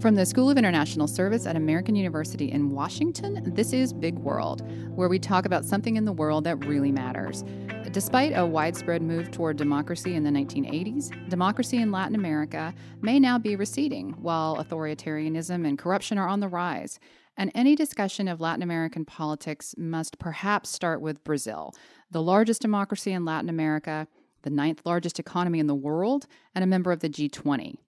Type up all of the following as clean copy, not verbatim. From the School of International Service at American University in Washington, this is Big World, where we talk about something in the world that really matters. Despite a widespread move toward democracy in the 1980s, democracy in Latin America may now be receding, while authoritarianism and corruption are on the rise. And any discussion of Latin American politics must perhaps start with Brazil, the largest democracy in Latin America, the 9th largest economy in the world, and a member of the G20.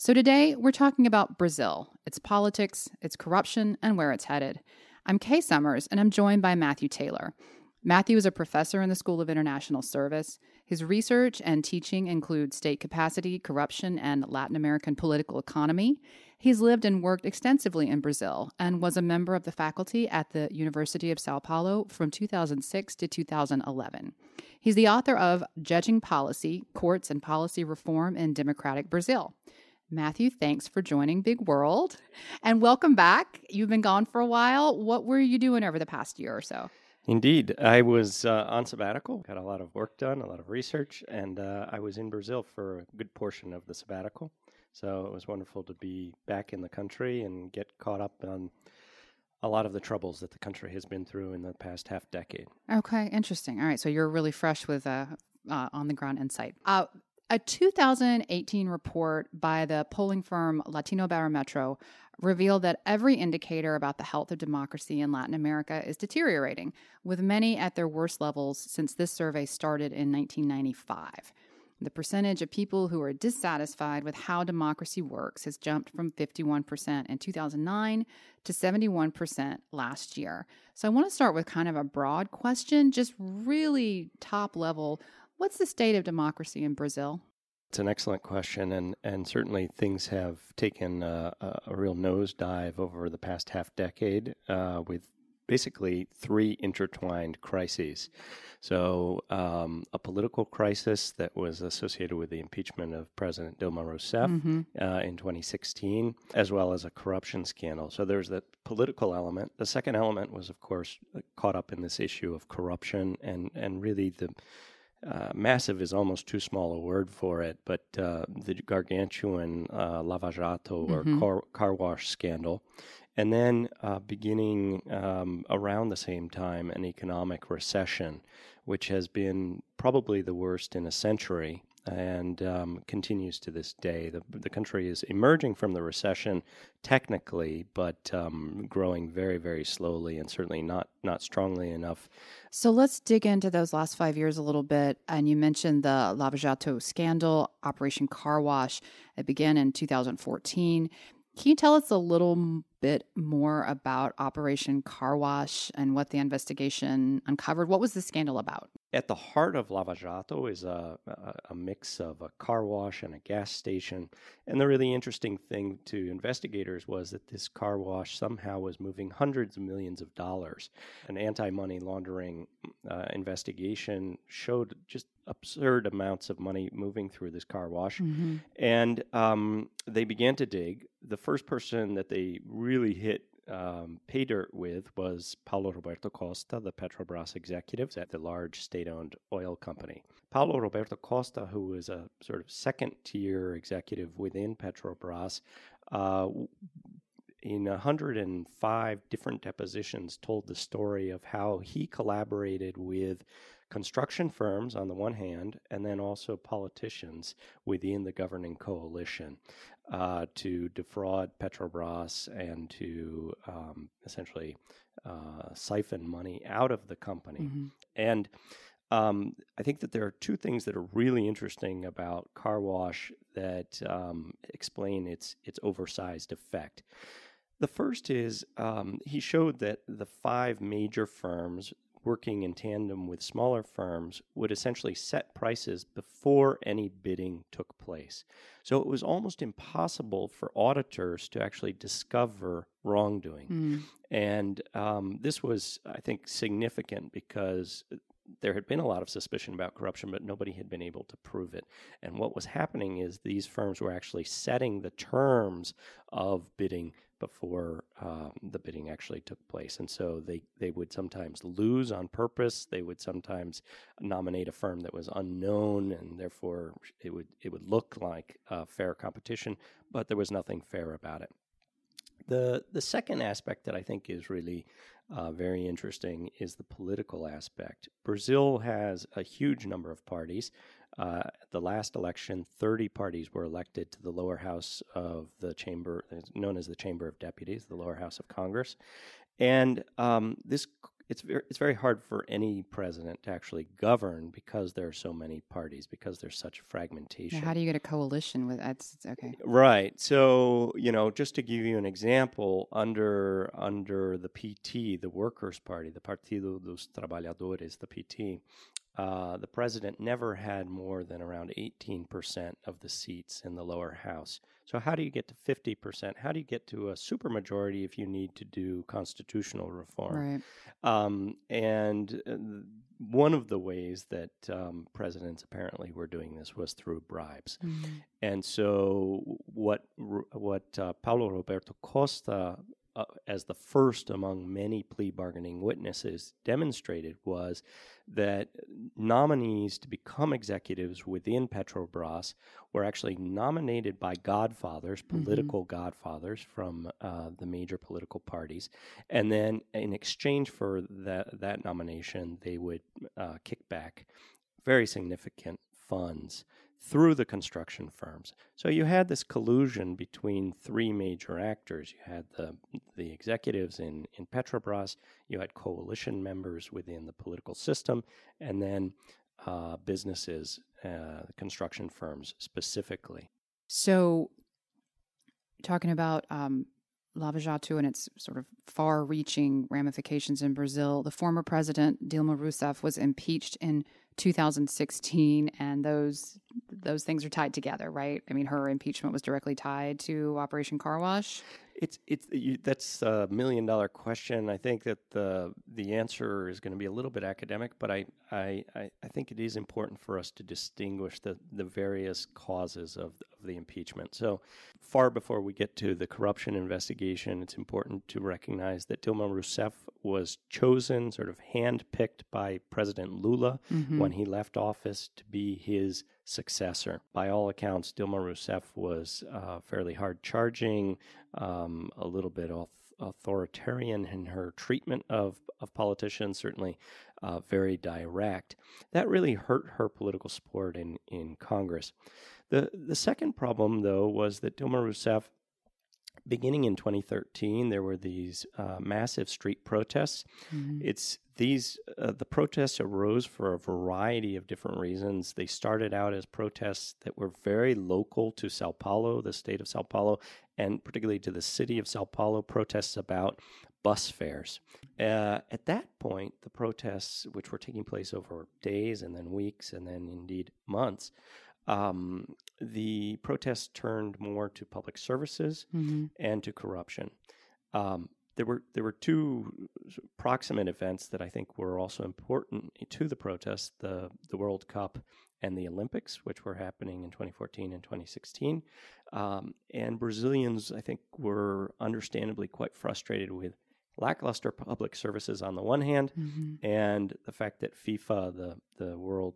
So today, we're talking about Brazil, its politics, its corruption, and where it's headed. I'm Kay Summers, and I'm joined by Matthew Taylor. Matthew is a professor in the School of International Service. His research and teaching include state capacity, corruption, and Latin American political economy. He's lived and worked extensively in Brazil and was a member of the faculty at the University of Sao Paulo from 2006 to 2011. He's the author of Judging Policy, Courts and Policy Reform in Democratic Brazil. Matthew, thanks for joining Big World, and welcome back. You've been gone for a while. What were you doing over the past year or so? Indeed. I was on sabbatical, got a lot of work done, a lot of research, and I was in Brazil for a good portion of the sabbatical. So it was wonderful to be back in the country and get caught up on a lot of the troubles that the country has been through in the past half decade. Okay, interesting. All right, so you're really fresh with on-the-ground insight. A 2018 report by the polling firm Latino Barometro revealed that every indicator about the health of democracy in Latin America is deteriorating, with many at their worst levels since this survey started in 1995. The percentage of people who are dissatisfied with how democracy works has jumped from 51% in 2009 to 71% last year. So I want to start with kind of a broad question, just really top level. What's the state of democracy in Brazil? It's an excellent question, and certainly things have taken a real nosedive over the past half decade with basically three intertwined crises. So a political crisis that was associated with the impeachment of President Dilma Rousseff in 2016, as well as a corruption scandal. So there's that political element. The second element was, of course, caught up in this issue of corruption and really the... massive is almost too small a word for it, but the gargantuan Lava Jato or car wash scandal. And then beginning around the same time, an economic recession, which has been probably the worst in a century and continues to this day. The country is emerging from the recession technically, but growing very, very slowly and certainly not strongly enough. So let's dig into those last 5 years a little bit. And you mentioned the Lava Jato scandal, Operation Car Wash. It began in 2014. Can you tell us a little bit more about Operation Car Wash and what the investigation uncovered? What was the scandal about? At the heart of Lava Jato is a mix of a car wash and a gas station. And the really interesting thing to investigators was that this car wash somehow was moving hundreds of millions of dollars. An anti-money laundering investigation showed just absurd amounts of money moving through this car wash. And they began to dig. The first person that they really hit pay dirt with was Paulo Roberto Costa, the Petrobras executive at the large state-owned oil company. Paulo Roberto Costa, who was a sort of second-tier executive within Petrobras, in 105 different depositions told the story of how he collaborated with construction firms on the one hand, and then also politicians within the governing coalition to defraud Petrobras and to essentially siphon money out of the company. And I think that there are two things that are really interesting about Car Wash that explain its oversized effect. The first is he showed that the five major firms working in tandem with smaller firms would essentially set prices before any bidding took place. So it was almost impossible for auditors to actually discover wrongdoing. And this was, I think, significant because there had been a lot of suspicion about corruption, but nobody had been able to prove it. And what was happening is these firms were actually setting the terms of bidding before the bidding actually took place. And so they would sometimes lose on purpose. They would sometimes nominate a firm that was unknown, and therefore it would look like fair competition, but there was nothing fair about it. The second aspect that I think is really very interesting is the political aspect. Brazil has a huge number of parties. The last election, 30 parties were elected to the lower house of the chamber, known as the Chamber of Deputies, the lower house of Congress. And it's very hard for any president to actually govern because there are so many parties, because there's such fragmentation. Now, how do you get a coalition with that's okay? Right. So, just to give you an example, under the PT, the Workers' Party, the Partido dos Trabalhadores, the PT, the president never had more than around 18% of the seats in the lower house. So how do you get to 50%? How do you get to a supermajority if you need to do constitutional reform? Right. And one of the ways that presidents apparently were doing this was through bribes. Mm-hmm. And so what Paulo Roberto Costa, as the first among many plea bargaining witnesses, demonstrated was that nominees to become executives within Petrobras were actually nominated by godfathers, political mm-hmm. godfathers from the major political parties. And then in exchange for that nomination, they would kick back very significant funds through the construction firms. So you had this collusion between three major actors. You had the executives in Petrobras, you had coalition members within the political system, and then businesses, construction firms specifically. So talking about Lava Jato and its sort of far-reaching ramifications in Brazil, the former president, Dilma Rousseff, was impeached in 2016, and those things are tied together, right? I mean, her impeachment was directly tied to Operation Car Wash. That's a million-dollar question. I think that the answer is going to be a little bit academic, but I think it is important for us to distinguish the various causes of the impeachment. So far before we get to the corruption investigation, it's important to recognize that Dilma Rousseff was chosen, sort of handpicked by President Lula mm-hmm. when he left office to be his successor. By all accounts, Dilma Rousseff was fairly hard-charging, a little bit authoritarian in her treatment of politicians, certainly very direct. That really hurt her political support in Congress. The second problem, though, was that Dilma Rousseff, beginning in 2013, there were these massive street protests. Mm-hmm. The protests arose for a variety of different reasons. They started out as protests that were very local to Sao Paulo, the state of Sao Paulo, and particularly to the city of Sao Paulo, protests about bus fares. At that point, the protests, which were taking place over days and then weeks and then indeed months, the protests turned more to public services mm-hmm. and to corruption. There were two proximate events that I think were also important to the protests: the World Cup and the Olympics, which were happening in 2014 and 2016. And Brazilians, I think, were understandably quite frustrated with lackluster public services on the one hand, mm-hmm. and the fact that FIFA, the World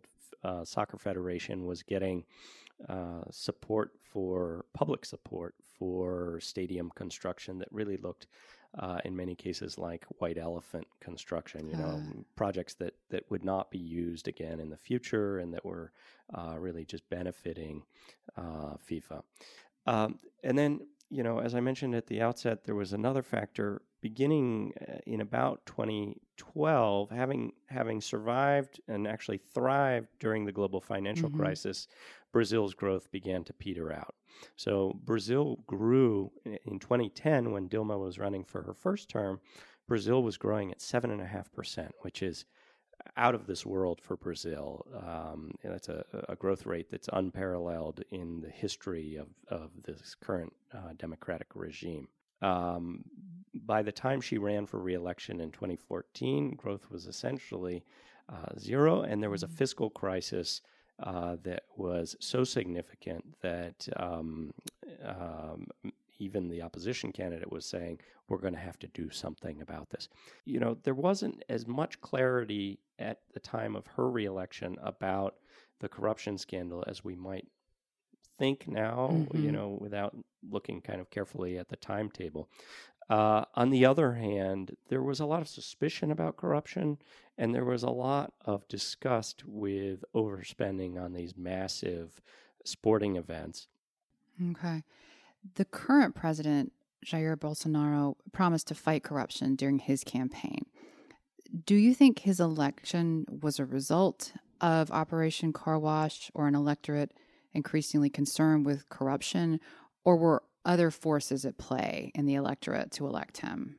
Soccer Federation, was getting public support for stadium construction that really looked, in many cases, like white elephant construction, projects that would not be used again in the future and that were really just benefiting FIFA. And then, as I mentioned at the outset, there was another factor. Beginning in about 2012, having survived and actually thrived during the global financial mm-hmm. crisis, Brazil's growth began to peter out. So Brazil grew in 2010 when Dilma was running for her first term. Brazil was growing at 7.5%, which is out of this world for Brazil. That's a growth rate that's unparalleled in the history of this current democratic regime. By the time she ran for re-election in 2014, growth was essentially zero, and there was a fiscal crisis that was so significant that even the opposition candidate was saying, we're going to have to do something about this. There wasn't as much clarity at the time of her re-election about the corruption scandal as we might think now, you know, without looking kind of carefully at the timetable. On the other hand, there was a lot of suspicion about corruption, and there was a lot of disgust with overspending on these massive sporting events. Okay. The current president, Jair Bolsonaro, promised to fight corruption during his campaign. Do you think his election was a result of Operation Car Wash or an electorate increasingly concerned with corruption, or were other forces at play in the electorate to elect him?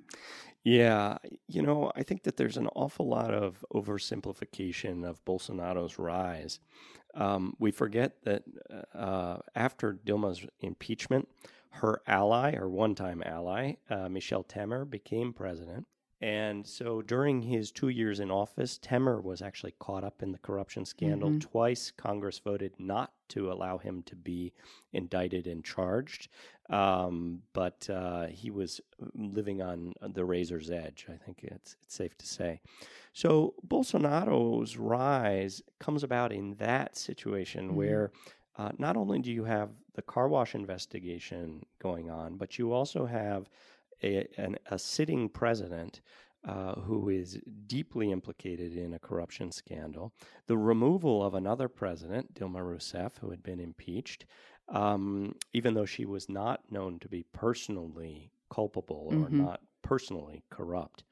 Yeah, you know, I think that there's an awful lot of oversimplification of Bolsonaro's rise. We forget that after Dilma's impeachment, her ally, her one-time ally, Michel Temer, became president. And so during his 2 years in office, Temer was actually caught up in the corruption scandal. Twice, Congress voted not to allow him to be indicted and charged. But he was living on the razor's edge, I think it's safe to say. So Bolsonaro's rise comes about in that situation where not only do you have the car wash investigation going on, but you also have a sitting president who is deeply implicated in a corruption scandal, the removal of another president, Dilma Rousseff, who had been impeached, even though she was not known to be personally culpable or not personally corrupt.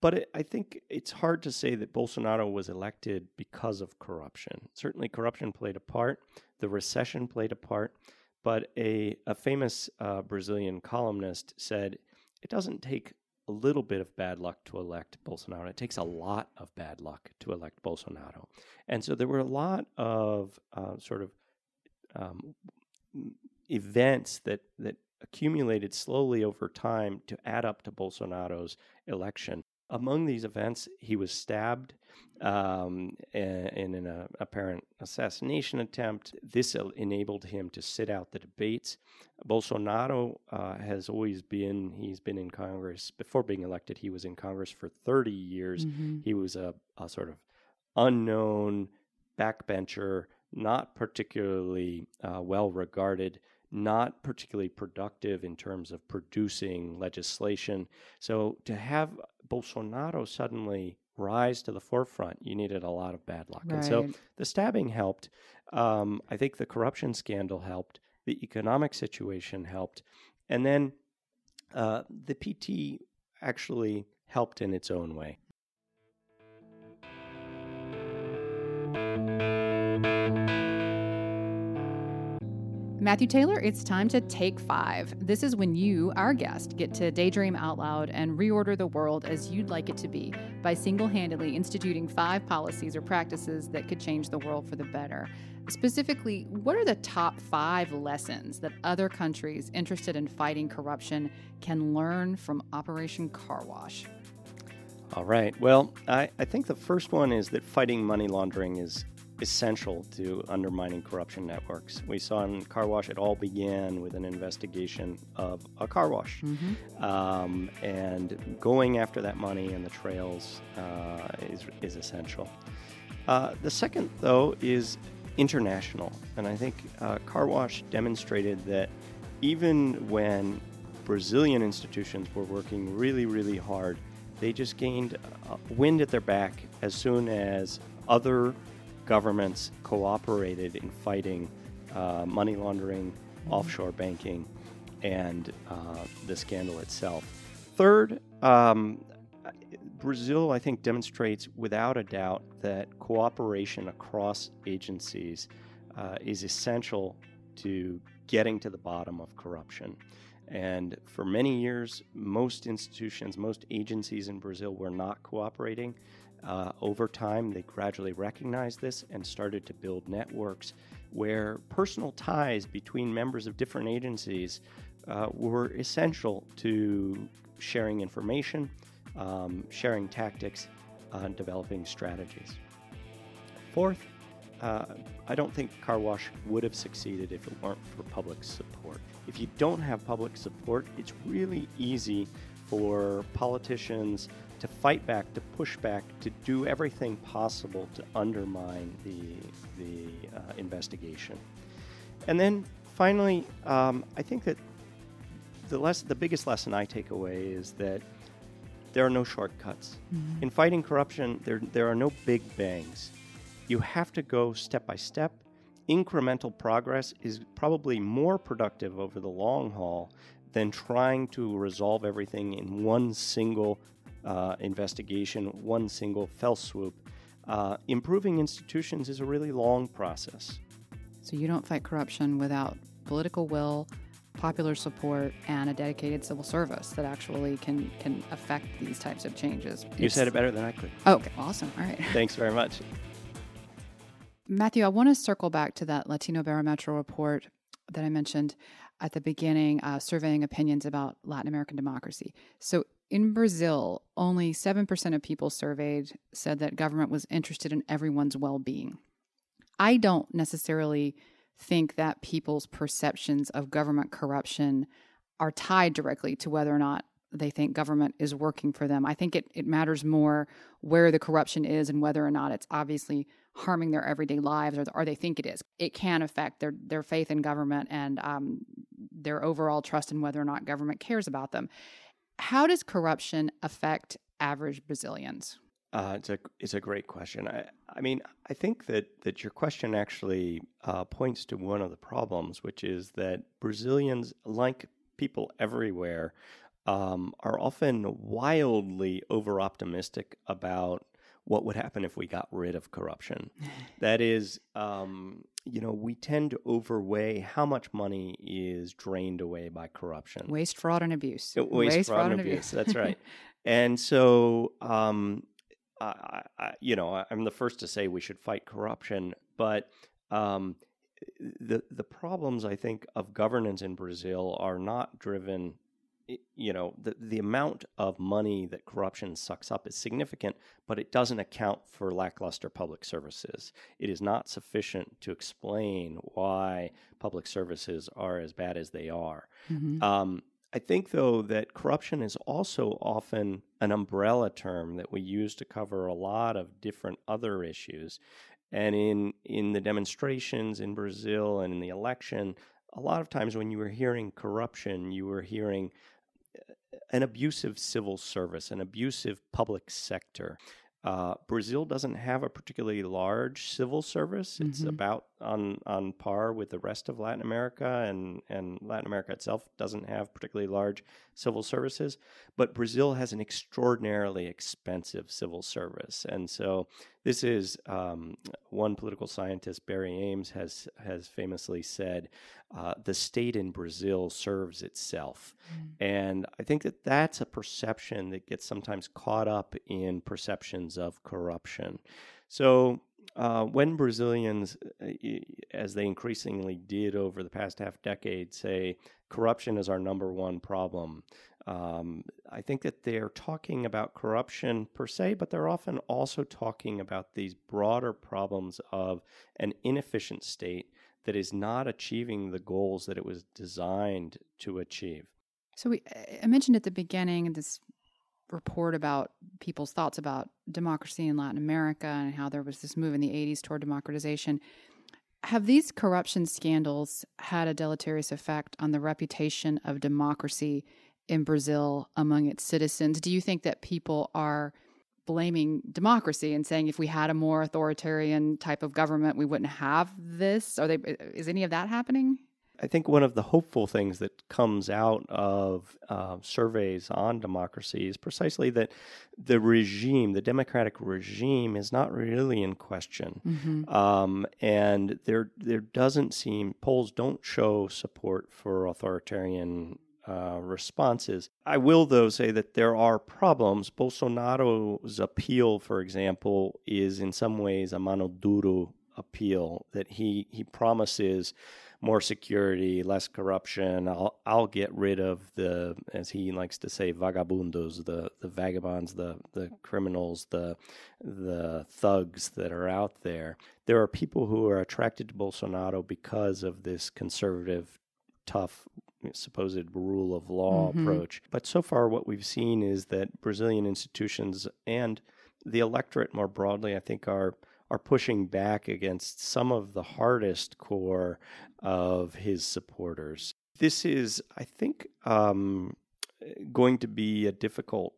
But I think it's hard to say that Bolsonaro was elected because of corruption. Certainly corruption played a part. The recession played a part. But a famous Brazilian columnist said, it doesn't take a little bit of bad luck to elect Bolsonaro. It takes a lot of bad luck to elect Bolsonaro. And so there were a lot of events that accumulated slowly over time to add up to Bolsonaro's election. Among these events, he was stabbed in an apparent assassination attempt. This enabled him to sit out the debates. Bolsonaro he's been in Congress, before being elected, he was in Congress for 30 years. He was a sort of unknown backbencher, not particularly well-regarded, not particularly productive in terms of producing legislation. So to have Bolsonaro suddenly rise to the forefront, you needed a lot of bad luck. Right. And so the stabbing helped. I think the corruption scandal helped. The economic situation helped. And then the PT actually helped in its own way. Matthew Taylor, it's time to take five. This is when you, our guest, get to daydream out loud and reorder the world as you'd like it to be by single-handedly instituting five policies or practices that could change the world for the better. Specifically, what are the top five lessons that other countries interested in fighting corruption can learn from Operation Car Wash? All right. Well, I think the first one is that fighting money laundering is essential to undermining corruption networks. We saw in Car Wash, it all began with an investigation of a car wash. And going after that money and the trails is essential. The second, though, is international. And I think Car Wash demonstrated that even when Brazilian institutions were working really, really hard, they just gained wind at their back as soon as other governments cooperated in fighting money laundering, offshore banking, and the scandal itself. Third, Brazil, I think, demonstrates without a doubt that cooperation across agencies is essential to getting to the bottom of corruption. And for many years, most institutions, most agencies in Brazil were not cooperating. Over time, they gradually recognized this and started to build networks where personal ties between members of different agencies were essential to sharing information, sharing tactics, developing strategies. Fourth, I don't think Car Wash would have succeeded if it weren't for public support. If you don't have public support, it's really easy for politicians to fight back, to push back, to do everything possible to undermine the investigation. And then finally, I think that the biggest lesson I take away is that there are no shortcuts. Mm-hmm. In fighting corruption, there are no big bangs. You have to go step by step. Incremental progress is probably more productive over the long haul than trying to resolve everything in one single investigation, one single fell swoop. Improving institutions is a really long process. So you don't fight corruption without political will, popular support, and a dedicated civil service that actually can affect these types of changes. You said it better than I could. Oh, okay, awesome. All right. Thanks very much. Matthew, I want to circle back to that Latino Barometro report that I mentioned at the beginning, surveying opinions about Latin American democracy. So in Brazil, only 7% of people surveyed said that government was interested in everyone's well-being. I don't necessarily think that people's perceptions of government corruption are tied directly to whether or not they think government is working for them. I think it matters more where the corruption is and whether or not it's obviously harming their everyday lives or they think it is. It can affect their faith in government and their overall trust in whether or not government cares about them. How does corruption affect average Brazilians? It's a great question. I mean, I think that your question actually points to one of the problems, which is that Brazilians, like people everywhere, are often wildly over-optimistic about what would happen if we got rid of corruption. That is, we tend to overweigh how much money is drained away by corruption. Waste, fraud, and abuse. Waste, fraud, and abuse. That's right. And so... I'm the first to say we should fight corruption, but the problems, I think, of governance in Brazil are not driven, the amount of money that corruption sucks up is significant, but it doesn't account for lackluster public services. It is not sufficient to explain why public services are as bad as they are. Mm-hmm. I think, though, that corruption is also often an umbrella term that we use to cover a lot of different other issues. And in the demonstrations in Brazil and in the election, a lot of times when you were hearing corruption, you were hearing an abusive civil service, an abusive public sector. Brazil doesn't have a particularly large civil service. It's about on par with the rest of Latin America, and Latin America itself doesn't have particularly large civil services. But Brazil has an extraordinarily expensive civil service. And so this is one political scientist, Barry Ames, has famously said, the state in Brazil serves itself. Mm. And I think that that's a perception that gets sometimes caught up in perceptions of corruption. So when Brazilians, as they increasingly did over the past half decade, say corruption is our number one problem, I think that they're talking about corruption per se, but they're often also talking about these broader problems of an inefficient state that is not achieving the goals that it was designed to achieve. So I mentioned at the beginning this report about people's thoughts about democracy in Latin America and how there was this move in the 80s toward democratization. Have these corruption scandals had a deleterious effect on the reputation of democracy in Brazil among its citizens? Do you think that people are blaming democracy and saying if we had a more authoritarian type of government, we wouldn't have this? Is any of that happening? I think one of the hopeful things that comes out of surveys on democracy is precisely that the democratic regime, is not really in question. Mm-hmm. And there doesn't seem, polls don't show support for authoritarian responses. I will, though, say that there are problems. Bolsonaro's appeal, for example, is in some ways a mano duro appeal, that he promises more security, less corruption. I'll get rid of the, as he likes to say, vagabundos, the vagabonds, the criminals, the thugs that are out there. There are people who are attracted to Bolsonaro because of this conservative tough supposed rule of law approach. But so far what we've seen is that Brazilian institutions and the electorate more broadly, I think, are pushing back against some of the hardest core of his supporters. This is, I think, going to be a difficult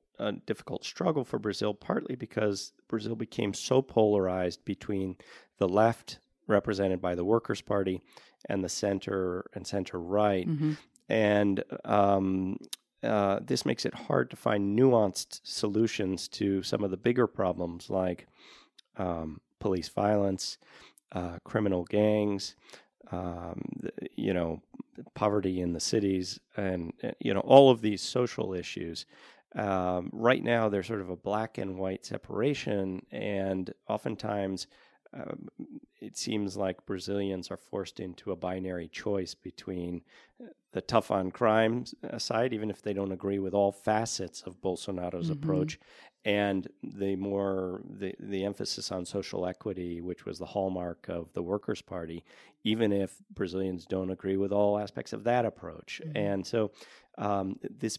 struggle for Brazil, partly because Brazil became so polarized between the left, represented by the Workers' Party, and the center and center-right. And this makes it hard to find nuanced solutions to some of the bigger problems like police violence, criminal gangs, poverty in the cities, and all of these social issues. Right now, there's sort of a black and white separation, and oftentimes it seems like Brazilians are forced into a binary choice between the tough on crime side, even if they don't agree with all facets of Bolsonaro's approach, and the emphasis on social equity, which was the hallmark of the Workers' Party, even if Brazilians don't agree with all aspects of that approach. And so this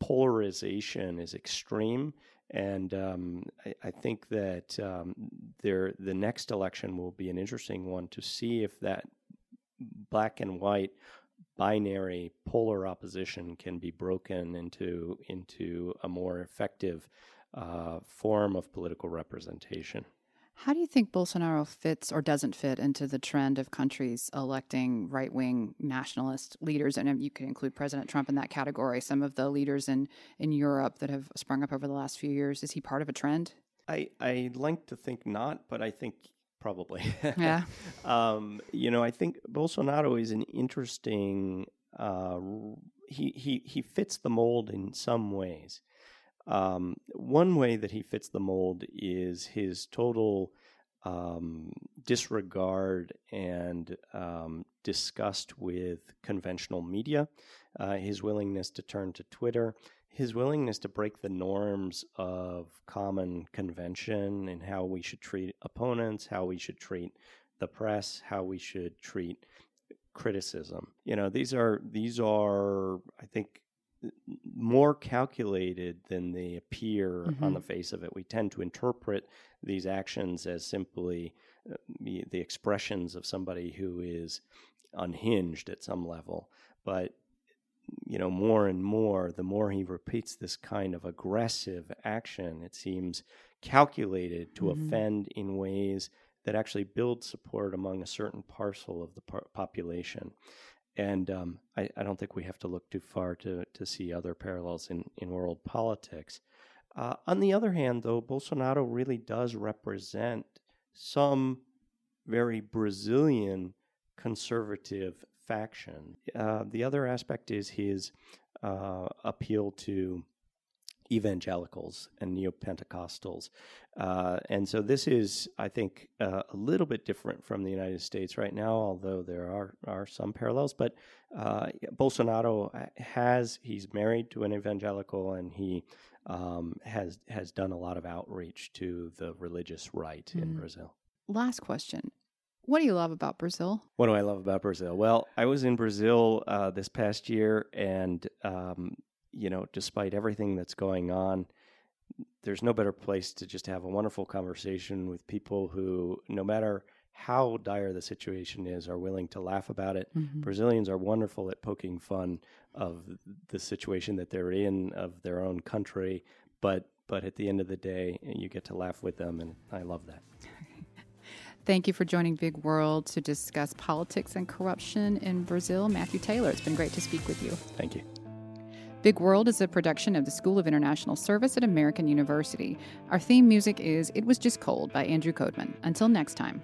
polarization is extreme. And I think that the next election will be an interesting one to see if that black and white binary polar opposition can be broken into a more effective form of political representation. How do you think Bolsonaro fits or doesn't fit into the trend of countries electing right-wing nationalist leaders? And you could include President Trump in that category. Some of the leaders in Europe that have sprung up over the last few years, is he part of a trend? I'd like to think not, but I think probably. Yeah. I think Bolsonaro is an interesting... he fits the mold in some ways. One way that he fits the mold is his total disregard and disgust with conventional media, his willingness to turn to Twitter, his willingness to break the norms of common convention and how we should treat opponents, how we should treat the press, how we should treat criticism. These are, I think, more calculated than they appear on the face of it. We tend to interpret these actions as simply the expressions of somebody who is unhinged at some level. But, more and more, the more he repeats this kind of aggressive action, it seems calculated to offend in ways that actually build support among a certain parcel of the population. And I don't think we have to look too far to see other parallels in world politics. On the other hand, though, Bolsonaro really does represent some very Brazilian conservative faction. The other aspect is his appeal to evangelicals and neo-Pentecostals. And so this is, I think, a little bit different from the United States right now, although there are some parallels. But Bolsonaro he's married to an evangelical, and he has done a lot of outreach to the religious right in Brazil. Last question. What do you love about Brazil? What do I love about Brazil? Well, I was in Brazil this past year, and despite everything that's going on, there's no better place to just have a wonderful conversation with people who, no matter how dire the situation is, are willing to laugh about it. Brazilians are wonderful at poking fun of the situation that they're in, of their own country, but at the end of the day, you get to laugh with them, and I love that. Thank you for joining Big World to discuss politics and corruption in Brazil. Matthew Taylor, it's been great to speak with you. Thank you. Big World is a production of the School of International Service at American University. Our theme music is It Was Just Cold by Andrew Codeman. Until next time.